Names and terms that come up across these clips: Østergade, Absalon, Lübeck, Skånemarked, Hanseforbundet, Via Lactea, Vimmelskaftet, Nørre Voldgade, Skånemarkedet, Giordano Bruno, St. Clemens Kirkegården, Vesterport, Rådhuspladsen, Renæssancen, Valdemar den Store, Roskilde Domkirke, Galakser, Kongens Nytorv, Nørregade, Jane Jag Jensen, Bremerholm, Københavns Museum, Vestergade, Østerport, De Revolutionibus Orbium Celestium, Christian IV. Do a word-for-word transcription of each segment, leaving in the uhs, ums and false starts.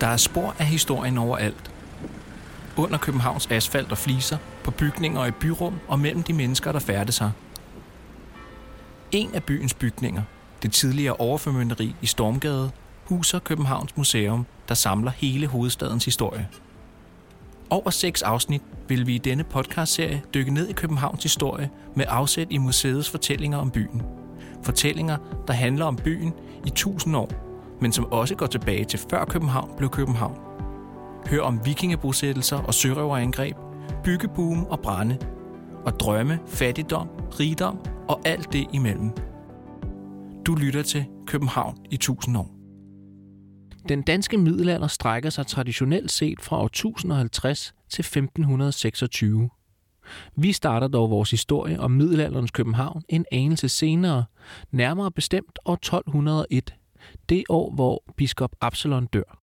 Der er spor af historien overalt. Under Københavns asfalt og fliser, på bygninger og i byrum og mellem de mennesker, der færdes her. En af byens bygninger, det tidligere overformynderi i Stormgade, huser Københavns Museum, der samler hele hovedstadens historie. Over seks afsnit vil vi i denne podcastserie dykke ned i Københavns historie med afsæt i museets fortællinger om byen. Fortællinger, der handler om byen i tusind år, men som også går tilbage til før København blev København. Hør om vikingebosættelser og sørøverangreb, byggeboom og brande, og drømme, fattigdom, rigdom og alt det imellem. Du lytter til København i tusind år. Den danske middelalder strækker sig traditionelt set fra år tusind og halvtreds til femten seksogtyve. Vi starter dog vores historie om middelalderens København en anelse senere, nærmere bestemt år tolv hundrede og en, det år, hvor biskop Absalon dør.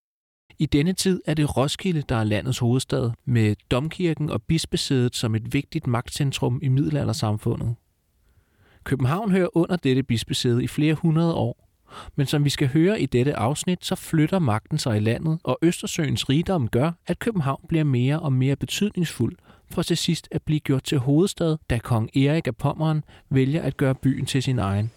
I denne tid er det Roskilde, der er landets hovedstad, med domkirken og bispesædet som et vigtigt magtcentrum i middelaldersamfundet. København hører under dette bispesæde i flere hundrede år, men som vi skal høre i dette afsnit, så flytter magten sig i landet, og Østersøens rigdom gør, at København bliver mere og mere betydningsfuld, for til sidst at blive gjort til hovedstad, da kong Erik af Pommeren vælger at gøre byen til sin egen.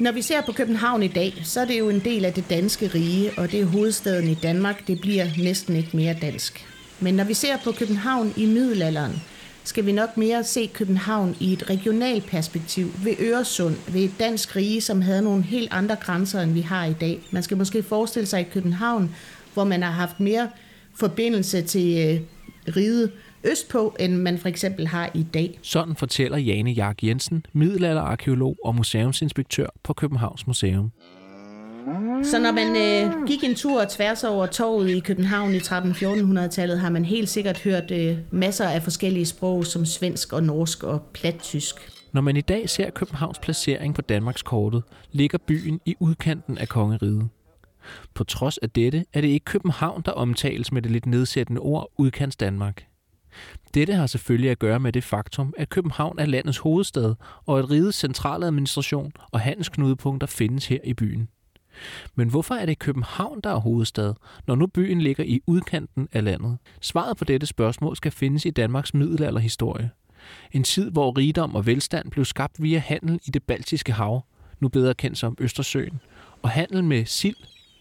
Når vi ser på København i dag, så er det jo en del af det danske rige, og det er hovedstaden i Danmark, det bliver næsten ikke mere dansk. Men når vi ser på København i middelalderen, skal vi nok mere se København i et regionalt perspektiv, ved Øresund, ved et dansk rige, som havde nogle helt andre grænser, end vi har i dag. Man skal måske forestille sig et København, hvor man har haft mere forbindelse til øh, riget østpå, end man for eksempel har i dag. Sådan fortæller Jane Jag Jensen, middelalderarkæolog og museumsinspektør på Københavns Museum. Så når man øh, gik en tur tværs over torvet i København i tretten-fjortenhundredetallet, har man helt sikkert hørt øh, masser af forskellige sprog, som svensk og norsk og plattysk. Når man i dag ser Københavns placering på Danmarkskortet, ligger byen i udkanten af kongeriget. På trods af dette er det ikke København, der omtales med det lidt nedsættende ord udkants Danmark. Dette har selvfølgelig at gøre med det faktum, at København er landets hovedstad, og at rigets centraladministration og handelsknudepunkter findes her i byen. Men hvorfor er det København, der er hovedstad, når nu byen ligger i udkanten af landet? Svaret på dette spørgsmål skal findes i Danmarks middelalderhistorie. En tid, hvor rigdom og velstand blev skabt via handel i det baltiske hav, nu bedre kendt som Østersøen, og handel med sild,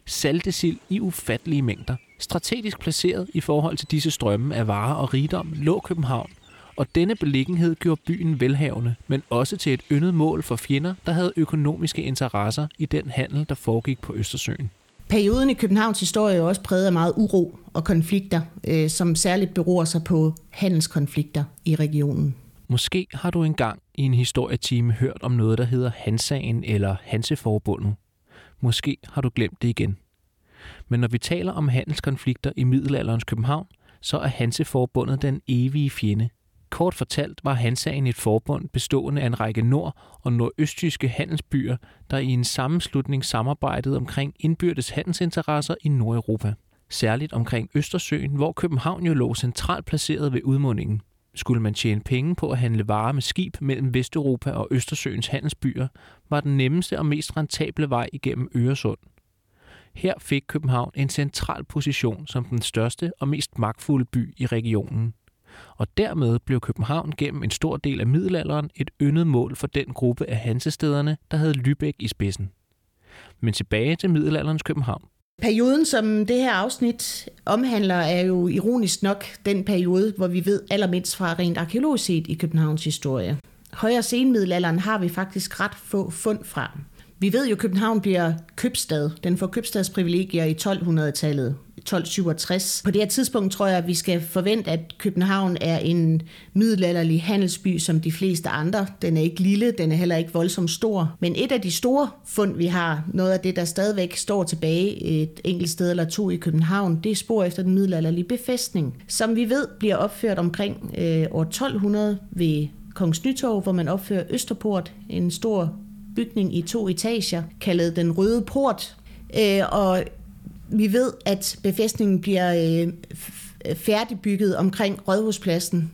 saltesild i ufattelige mængder. Strategisk placeret i forhold til disse strømme af varer og rigdom lå København, og denne beliggenhed gjorde byen velhavende, men også til et yndet mål for fjender, der havde økonomiske interesser i den handel, der foregik på Østersøen. Perioden i Københavns historie er også præget af meget uro og konflikter, øh, som særligt beror sig på handelskonflikter i regionen. Måske har du engang i en historietime hørt om noget, der hedder Hansagen eller Hanseforbundet. Måske har du glemt det igen. Men når vi taler om handelskonflikter i middelalderens København, så er Hanseforbundet den evige fjende. Kort fortalt var Hansagen et forbund bestående af en række nord- og nordøsttyske handelsbyer, der i en sammenslutning samarbejdede omkring indbyrdes handelsinteresser i Nordeuropa. Særligt omkring Østersøen, hvor København jo lå centralt placeret ved udmundingen. Skulle man tjene penge på at handle varer med skib mellem Vesteuropa og Østersøens handelsbyer, var den nemmeste og mest rentable vej igennem Øresund. Her fik København en central position som den største og mest magtfulde by i regionen. Og dermed blev København gennem en stor del af middelalderen et yndet mål for den gruppe af hansestæderne, der havde Lübeck i spidsen. Men tilbage til middelalderens København. Perioden, som det her afsnit omhandler, er jo ironisk nok den periode, hvor vi ved allermindst fra rent arkæologisk set i Københavns historie. Højere senmiddelalderen har vi faktisk ret få fund fra. Vi ved jo, at København bliver købstad. Den får købstadsprivilegier i tolv hundrede-tallet, tolv syvogtres. På det her tidspunkt tror jeg, at vi skal forvente, at København er en middelalderlig handelsby som de fleste andre. Den er ikke lille, den er heller ikke voldsomt stor. Men et af de store fund, vi har, noget af det, der stadigvæk står tilbage et enkelt sted eller to i København, det er spor efter den middelalderlige befæstning, som vi ved bliver opført omkring øh, år tolv hundrede ved Kongens Nytorv, hvor man opfører Østerport, en stor bygning i to etager, kaldet Den Røde Port, øh, og vi ved, at befæstningen bliver øh, færdigbygget omkring Rådhuspladsen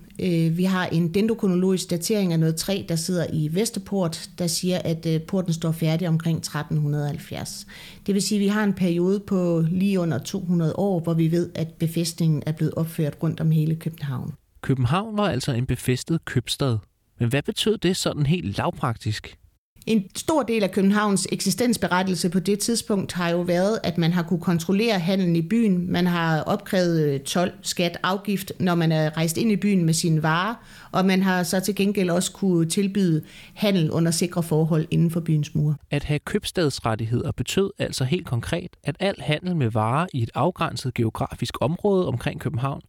Vi har en dendrokronologisk datering af noget træ, der sidder i Vesterport, der siger, at porten står færdig omkring tretten halvfjerds. Det vil sige, at vi har en periode på lige under to hundrede år, hvor vi ved, at befæstningen er blevet opført rundt om hele København. København var altså en befæstet købstad. Men hvad betød det sådan helt lavpraktisk? En stor del af Københavns eksistensberettigelse på det tidspunkt har jo været, at man har kunne kontrollere handelen i byen. Man har opkrævet told, skat, afgift, når man er rejst ind i byen med sine varer. Og man har så til gengæld også kunne tilbyde handel under sikre forhold inden for byens mure. At have købstadsrettigheder betød altså helt konkret, at al handel med varer i et afgrænset geografisk område omkring København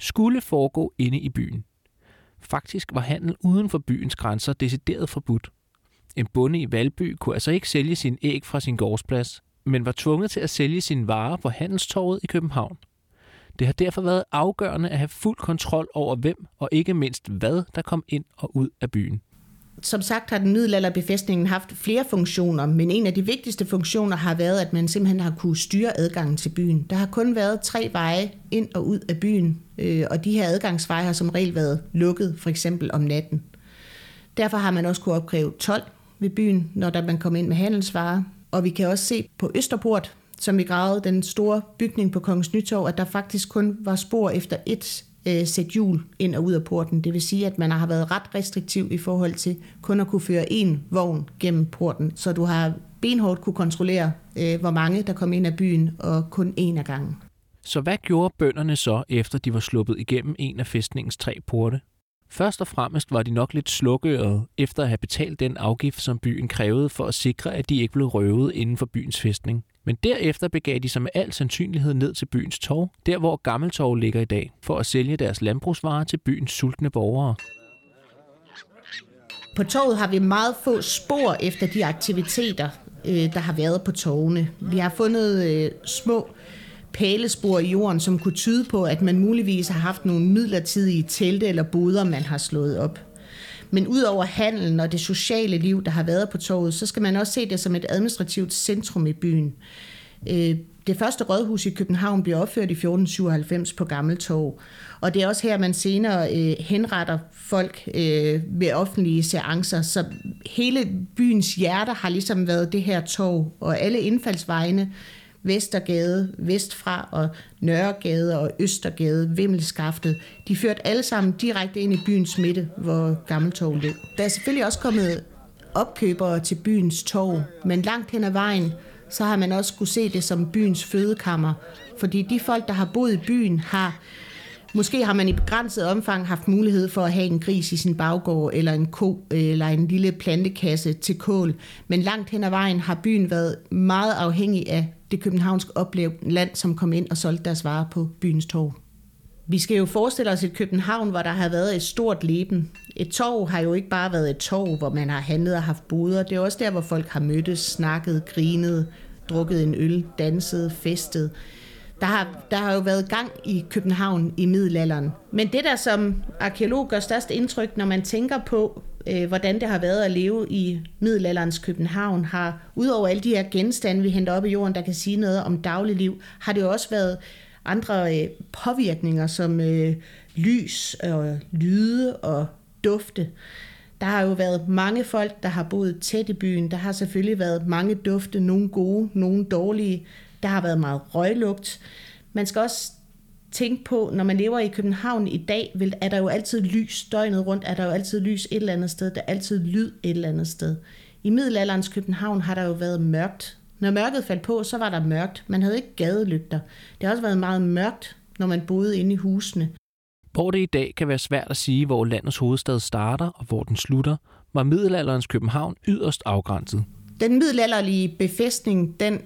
skulle foregå inde i byen. Faktisk var handel uden for byens grænser decideret forbudt. En bonde i Valby kunne altså ikke sælge sine æg fra sin gårdsplads, men var tvunget til at sælge sine varer på Handelstorvet i København. Det har derfor været afgørende at have fuld kontrol over hvem og ikke mindst hvad, der kom ind og ud af byen. Som sagt har den middelalderbefæstningen haft flere funktioner, men en af de vigtigste funktioner har været, at man simpelthen har kunnet styre adgangen til byen. Der har kun været tre veje ind og ud af byen, og de her adgangsveje har som regel været lukket, for eksempel om natten. Derfor har man også kunnet opkræve told ved byen, når man kom ind med handelsvarer. Og vi kan også se på Østerport, som vi gravede den store bygning på Kongens Nytorv, at der faktisk kun var spor efter et øh, sæt hjul ind og ud af porten. Det vil sige, at man har været ret restriktiv i forhold til kun at kunne føre én vogn gennem porten. Så du har benhårdt kunne kontrollere, øh, hvor mange der kom ind af byen, og kun én af gangen. Så hvad gjorde bønderne så, efter de var sluppet igennem en af fæstningens tre porte? Først og fremmest var de nok lidt slukørede efter at have betalt den afgift, som byen krævede for at sikre, at de ikke blev røvet inden for byens fæstning. Men derefter begav de sig med al sandsynlighed ned til byens torv, der hvor Gammeltorv ligger i dag, for at sælge deres landbrugsvarer til byens sultne borgere. På torvet har vi meget få spor efter de aktiviteter, der har været på torvene. Vi har fundet små pælespor i jorden, som kunne tyde på, at man muligvis har haft nogle midlertidige telte eller boder, man har slået op. Men ud over handelen og det sociale liv, der har været på torvet, så skal man også se det som et administrativt centrum i byen. Det første rådhus i København bliver opført i fjorten syvoghalvfems på Gammeltorv, og det er også her, man senere henretter folk med offentlige seancer. Så hele byens hjerte har ligesom været det her torv, og alle indfaldsvejene, Vestergade, vestfra og Nørregade og Østergade, Vimmelskaftet. De førte alle sammen direkte ind i byens midte, hvor Gammeltorv lå. Der er selvfølgelig også kommet opkøbere til byens torv, men langt hen ad vejen, så har man også kunne se det som byens fødekammer. Fordi de folk, der har boet i byen, har måske har man i begrænset omfang haft mulighed for at have en gris i sin baggård, eller en ko, eller en lille plantekasse til kål. Men langt hen ad vejen har byen været meget afhængig af det københavnske opland, som kom ind og solgte deres varer på byens torv. Vi skal jo forestille os et København, hvor der har været et stort leben. Et torv har jo ikke bare været et torv, hvor man har handlet og haft boder. Det er også der, hvor folk har mødtes, snakket, grinet, drukket en øl, danset, festet. Der har, der har jo været gang i København i middelalderen. Men det der som arkæolog gør størst indtryk, når man tænker på, øh, hvordan det har været at leve i middelalderens København, har udover alle de her genstande, vi henter op i jorden, der kan sige noget om dagligliv, har det jo også været andre øh, påvirkninger som øh, lys og lyde og dufte. Der har jo været mange folk, der har boet tæt i byen. Der har selvfølgelig været mange dufte, nogle gode, nogle dårlige. Der har været meget røglugt. Man skal også tænke på, når man lever i København i dag, er der jo altid lys døgnet rundt, er der jo altid lys et eller andet sted, der er altid lyd et eller andet sted. I middelalderens København har der jo været mørkt. Når mørket faldt på, så var der mørkt. Man havde ikke gadelygter. Det har også været meget mørkt, når man boede inde i husene. Hvor det i dag kan være svært at sige, hvor landets hovedstad starter og hvor den slutter, var middelalderens København yderst afgrænset. Den middelalderlige befæstning, den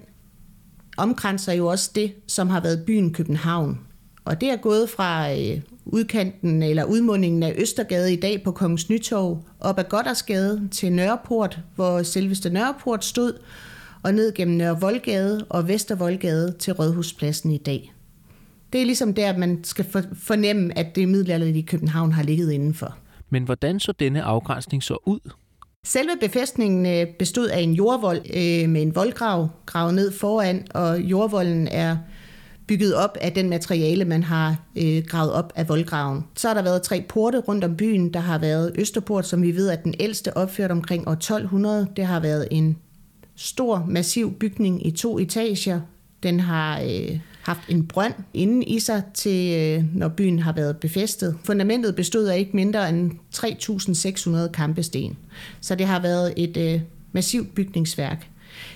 omkranser jo også det, som har været byen København. Og det er gået fra øh, udkanten eller udmundingen af Østergade i dag på Kongens Nytorv, op ad Gothersgade til Nørreport, hvor selveste Nørreport stod, og ned gennem Nørre Voldgade og Vester Voldgade til Rådhuspladsen i dag. Det er ligesom der, man skal fornemme, at det middelalderlige København har ligget indenfor. Men hvordan så denne afgrænsning så ud? Selve befæstningen bestod af en jordvold med en voldgrav gravet ned foran, og jordvolden er bygget op af den materiale, man har øh, gravet op af voldgraven. Så har der været tre porte rundt om byen. Der har været Østerport, som vi ved er den ældste, opført omkring år tolv hundrede. Det har været en stor, massiv bygning i to etager. Den har øh, haft en brønd inden i sig, til, øh, når byen har været befæstet. Fundamentet bestod af ikke mindre end tre tusind seks hundrede kampesten. Så det har været et øh, massivt bygningsværk.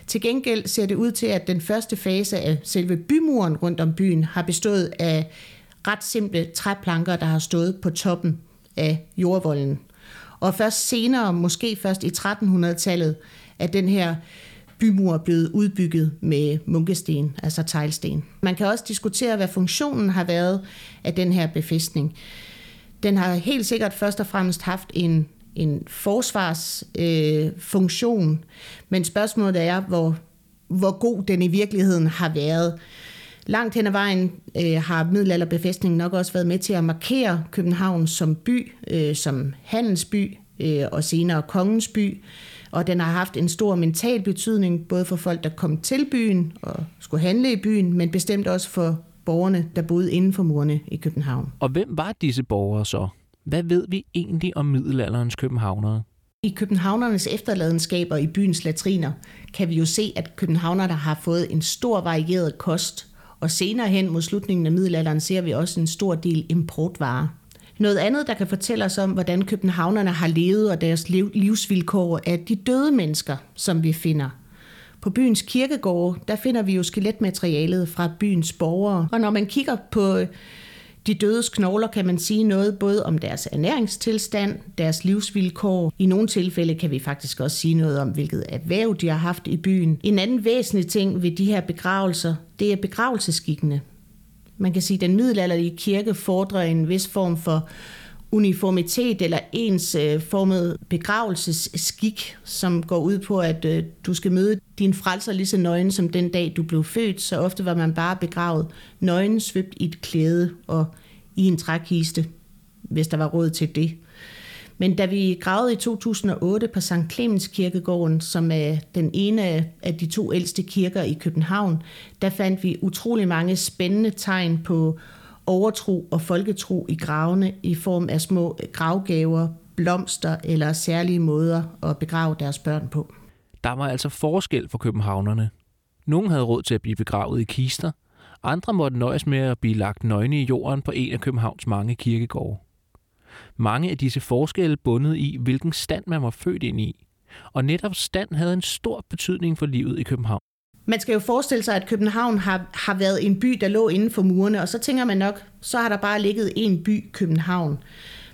Til gengæld ser det ud til, at den første fase af selve bymuren rundt om byen har bestået af ret simple træplanker, der har stået på toppen af jordvolden. Og først senere, måske først i tretten hundrede-tallet, er den her bymur blevet udbygget med munkesten, altså teglsten. Man kan også diskutere, hvad funktionen har været af den her befæstning. Den har helt sikkert først og fremmest haft en en forsvarsfunktion, øh, men spørgsmålet er, hvor, hvor god den i virkeligheden har været. Langt hen ad vejen øh, har middelalderbefæstningen nok også været med til at markere København som by, øh, som handelsby øh, og senere kongens by, og den har haft en stor mental betydning, både for folk, der kom til byen og skulle handle i byen, men bestemt også for borgerne, der boede inden for murene i København. Og hvem var disse borgere så? Hvad ved vi egentlig om middelalderens københavnere? I københavnernes efterladenskaber i byens latriner kan vi jo se, at københavnerne har fået en stor varieret kost, og senere hen mod slutningen af middelalderen ser vi også en stor del importvarer. Noget andet, der kan fortælle os om, hvordan københavnerne har levet og deres livsvilkår, er de døde mennesker, som vi finder. På byens kirkegårde, der finder vi jo skeletmaterialet fra byens borgere, og når man kigger på de dødes knogler, kan man sige noget både om deres ernæringstilstand, deres livsvilkår. I nogle tilfælde kan vi faktisk også sige noget om, hvilket erhverv de har haft i byen. En anden væsentlig ting ved de her begravelser, det er begravelseskikkene. Man kan sige, at den middelalderlige kirke fordrer en vis form for uniformitet eller ensformet begravelsesskik, som går ud på, at du skal møde din frelser lige så nøgen som den dag, du blev født. Så ofte var man bare begravet nøgen, svøbt i et klæde og i en trækiste, hvis der var råd til det. Men da vi gravede i to tusind og otte på Sankt Clemens Kirkegården, som er den ene af de to ældste kirker i København, der fandt vi utrolig mange spændende tegn på overtro og folketro i gravene i form af små gravgaver, blomster eller særlige måder at begrave deres børn på. Der var altså forskel for københavnerne. Nogle havde råd til at blive begravet i kister, andre måtte nøjes med at blive lagt nøgne i jorden på en af Københavns mange kirkegårde. Mange af disse forskelle bundet i, hvilken stand man var født ind i, og netop stand havde en stor betydning for livet i København. Man skal jo forestille sig, at København har, har været en by, der lå inden for murene, og så tænker man nok, så har der bare ligget en by, København.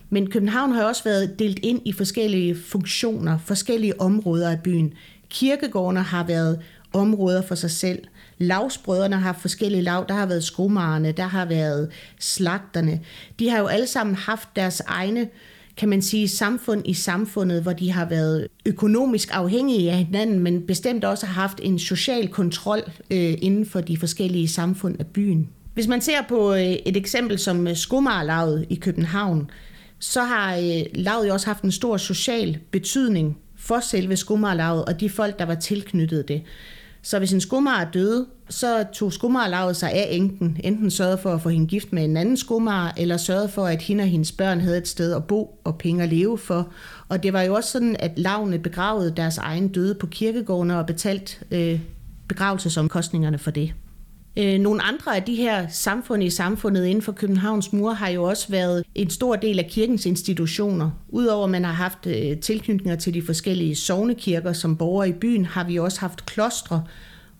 Men København har også været delt ind i forskellige funktioner, forskellige områder af byen. Kirkegårdene har været områder for sig selv. Lavsbrødrene har haft forskellige lav. Der har været skomarerne, der har været slagterne. De har jo alle sammen haft deres egne, kan man sige, samfund i samfundet, hvor de har været økonomisk afhængige af hinanden, men bestemt også har haft en social kontrol øh, inden for de forskellige samfund af byen. Hvis man ser på øh, et eksempel som skomarlavet i København, så har øh, lavet jo også haft en stor social betydning for selve skomarlavet og de folk, der var tilknyttet det. Så hvis en skomager døde, så tog skomagerlavet sig af enken. Enten sørgede for at få hende gift med en anden skomager, eller sørgede for, at hende og hendes børn havde et sted at bo og penge at leve for. Og det var jo også sådan, at lavene begravede deres egen døde på kirkegårdene og betalte øh, begravelsesomkostningerne for det. Øh, nogle andre af de her samfund i samfundet inden for Københavns mure har jo også været en stor del af kirkens institutioner. Udover at man har haft øh, tilknytninger til de forskellige sognekirker som borgere i byen, har vi også haft klostre,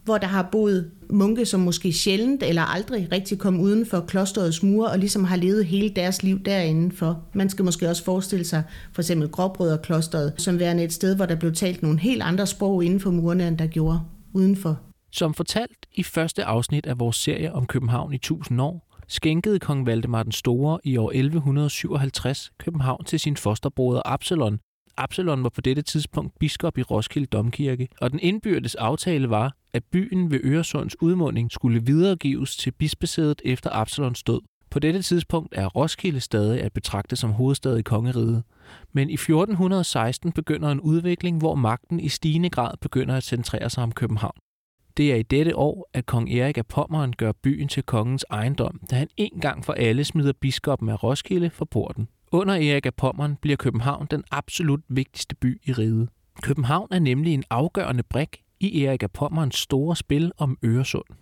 hvor der har boet munke, som måske sjældent eller aldrig rigtig kom uden for klosterets mure og ligesom har levet hele deres liv derindenfor. Man skal måske også forestille sig for eksempel Gråbrødreklosteret, som værende et sted, hvor der blev talt nogle helt andre sprog inden for murene, end der gjorde udenfor. Som fortalt i første afsnit af vores serie om København i tusind år, skænkede kong Valdemar den Store i år elleve syvoghalvtreds København til sin fosterbroder Absalon. Absalon var på dette tidspunkt biskop i Roskilde Domkirke, og den indbyrdes aftale var, at byen ved Øresunds udmunding skulle videregives til bispesædet efter Absalons død. På dette tidspunkt er Roskilde stadig at betragte som hovedstad i kongeriget, men i fjorten seksten begynder en udvikling, hvor magten i stigende grad begynder at centrere sig om København. Det er i dette år, at kong Erik af Pommeren gør byen til kongens ejendom, da han en gang for alle smider biskoppen af Roskilde for porten. Under Erik af Pommeren bliver København den absolut vigtigste by i riget. København er nemlig en afgørende brik i Erik af Pommerens store spil om Øresund.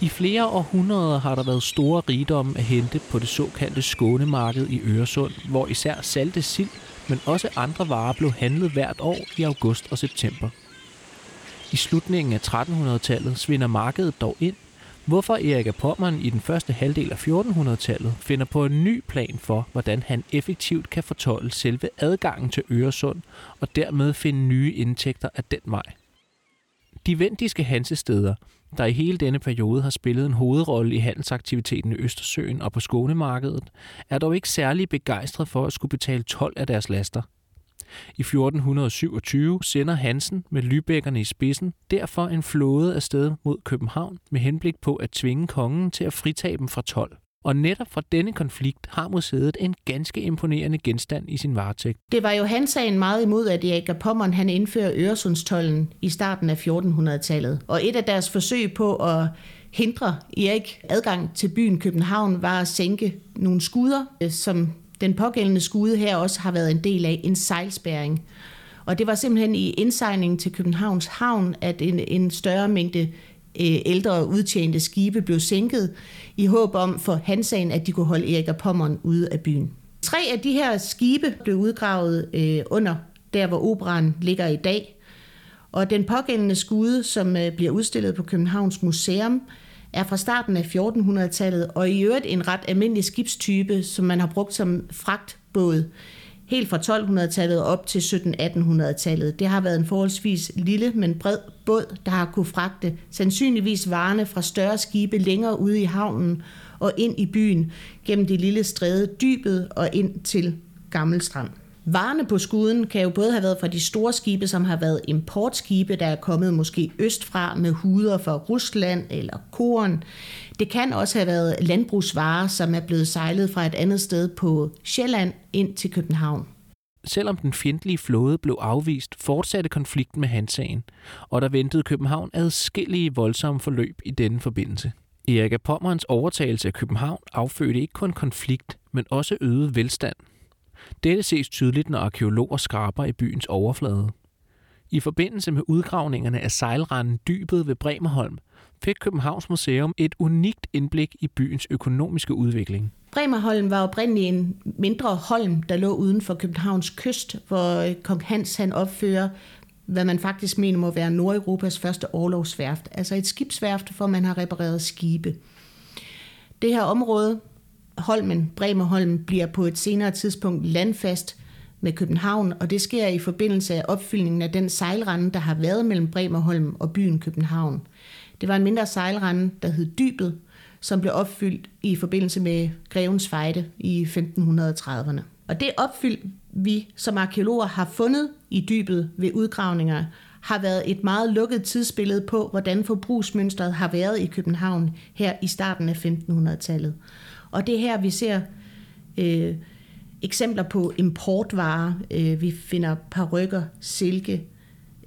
I flere århundreder har der været store rigdomme at hente på det såkaldte Skånemarked i Øresund, hvor især salte sild, men også andre varer blev handlet hvert år i august og september. I slutningen af trettenhundredetallet svinder markedet dog ind, hvorfor Erik af Pommeren i den første halvdel af fjortenhundredetallet finder på en ny plan for, hvordan han effektivt kan fortolde selve adgangen til Øresund og dermed finde nye indtægter af den vej. De vendiske hansesteder, der i hele denne periode har spillet en hovedrolle i handelsaktiviteten i Østersøen og på Skånemarkedet, er dog ikke særlig begejstret for at skulle betale told af deres laster. I fjorten syvogtyve sender Hansen med lübeckerne i spidsen derfor en flåde afsted mod København med henblik på at tvinge kongen til at fritage dem fra told. Og netop fra denne konflikt har museet en ganske imponerende genstand i sin varetægt. Det var jo Hansagen meget imod, at Erik af Pommeren han indfører Øresundstolden i starten af fjortenhundredetallet. Og et af deres forsøg på at hindre Erik adgang til byen København var at sænke nogle skuder, som den pågældende skude her også har været en del af, en sejlspæring. Og det var simpelthen i indsejlingen til Københavns Havn, at en, en større mængde ældre udtjente skibe blev sænket i håb om for Hansagen, at de kunne holde Erik af Pommeren ude af byen. Tre af de her skibe blev udgravet øh, under der, hvor operan ligger i dag. Og den pågældende skude, som øh, bliver udstillet på Københavns Museum, er fra starten af fjortenhundredetallet og i øvrigt en ret almindelig skibstype, som man har brugt som fragtbåd helt fra tolvhundredetallet op til sytten-attenhundredetallet. Det har været en forholdsvis lille, men bred båd, der har kunne fragte sandsynligvis varerne fra større skibe længere ude i havnen og ind i byen gennem det lille stræde Dybet og ind til Gammel Strand. Varerne på skuden kan jo både have været fra de store skibe, som har været importskibe, der er kommet måske østfra med huder fra Rusland eller korn. Det kan også have været landbrugsvarer, som er blevet sejlet fra et andet sted på Sjælland ind til København. Selvom den fjendtlige flåde blev afvist, fortsatte konflikten med Hansagen, og der ventede København adskillige voldsomme forløb i denne forbindelse. Erik af Pommerens overtagelse af København affødte ikke kun konflikt, men også øget velstand. Dette ses tydeligt, når arkæologer skraber i byens overflade. I forbindelse med udgravningerne af sejlrenden Dybet ved Bremerholm fik Københavns Museum et unikt indblik i byens økonomiske udvikling. Bremerholm var oprindeligt en mindre holm, der lå uden for Københavns kyst, hvor kong Hans han opfører, hvad man faktisk mener må være Nordeuropas første orlogsværft, altså et skibsværft, hvor man har repareret skibe. Det her område, holmen, Bremerholm, bliver på et senere tidspunkt landfast med København, og det sker i forbindelse af opfyldningen af den sejlrende, der har været mellem Bremerholm og byen København. Det var en mindre sejlrende, der hed Dybet, som blev opfyldt i forbindelse med Grevens Fejde i femten trediverne. Og det opfyld, vi som arkæologer har fundet i Dybet ved udgravninger, har været et meget lukket tidsbillede på, hvordan forbrugsmønstret har været i København her i starten af femtenhundredetallet. Og det er her, vi ser øh, eksempler på importvarer. Øh, vi finder parykker, silke,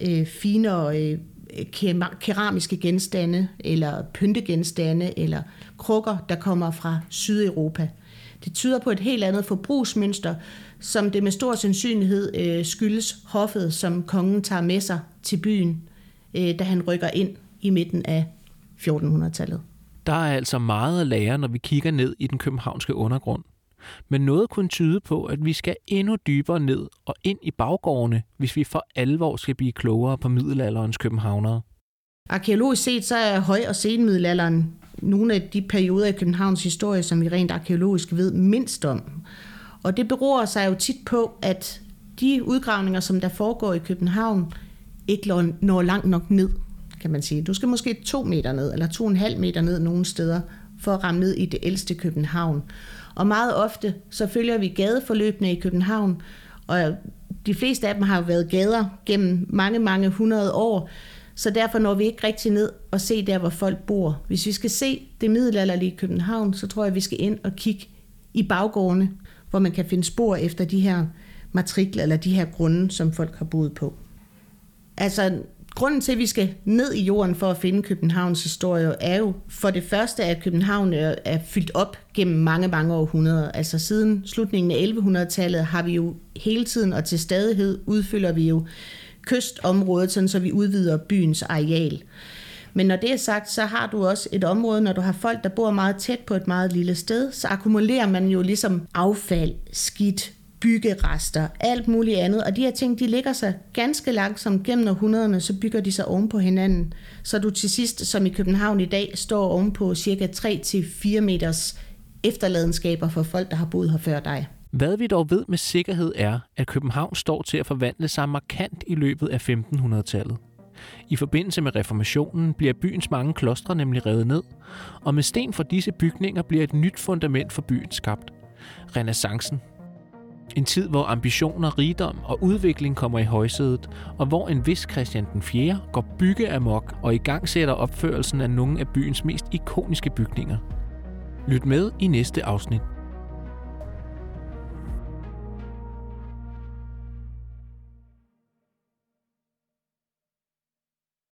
øh, finere øh, keramiske genstande, eller pyntegenstande, eller krukker, der kommer fra Sydeuropa. Det tyder på et helt andet forbrugsmønster, som det med stor sandsynlighed øh, skyldes hoffet, som kongen tager med sig til byen, øh, da han rykker ind i midten af fjortenhundredetallet. Der er altså meget at lære, når vi kigger ned i den københavnske undergrund. Men noget kunne tyde på, at vi skal endnu dybere ned og ind i baggårdene, hvis vi for alvor skal blive klogere på middelalderens københavnere. Arkæologisk set så er høj- og senmiddelalderen nogle af de perioder i Københavns historie, som vi rent arkæologisk ved mindst om. Og det beror sig jo tit på, at de udgravninger, som der foregår i København, ikke når langt nok ned, kan man sige. Du skal måske to meter ned, eller to og en halv meter ned nogle steder, for at ramme ned i det ældste København. Og meget ofte, så følger vi gadeforløbene i København, og de fleste af dem har jo været gader gennem mange, mange hundrede år, så derfor når vi ikke rigtig ned og se der, hvor folk bor. Hvis vi skal se det middelalderlige København, så tror jeg, vi skal ind og kigge i baggårdene, hvor man kan finde spor efter de her matrikler, eller de her grunde, som folk har boet på. Altså, grunden til, at vi skal ned i jorden for at finde Københavns historie, er jo for det første, at København er fyldt op gennem mange, mange århundreder. Altså siden slutningen af ellevehundredetallet har vi jo hele tiden og til stadighed udfylder vi jo kystområdet, sådan så vi udvider byens areal. Men når det er sagt, så har du også et område, når du har folk, der bor meget tæt på et meget lille sted, så akkumulerer man jo ligesom affald, skidt, byggerester, alt muligt andet. Og de her ting, de ligger sig ganske langsomt gennem århundrederne, så bygger de sig oven på hinanden. Så du til sidst, som i København i dag, står oven på cirka tre til fire meters efterladenskaber for folk, der har boet her før dig. Hvad vi dog ved med sikkerhed er, at København står til at forvandle sig markant i løbet af femtenhundredetallet. I forbindelse med reformationen bliver byens mange klostre nemlig revet ned, og med sten fra disse bygninger bliver et nyt fundament for byen skabt. Renæssancen. En tid, hvor ambitioner, rigdom og udvikling kommer i højsædet, og hvor en vis Christian den fjerde går byggeamok og igangsætter opførelsen af nogle af byens mest ikoniske bygninger. Lyt med i næste afsnit.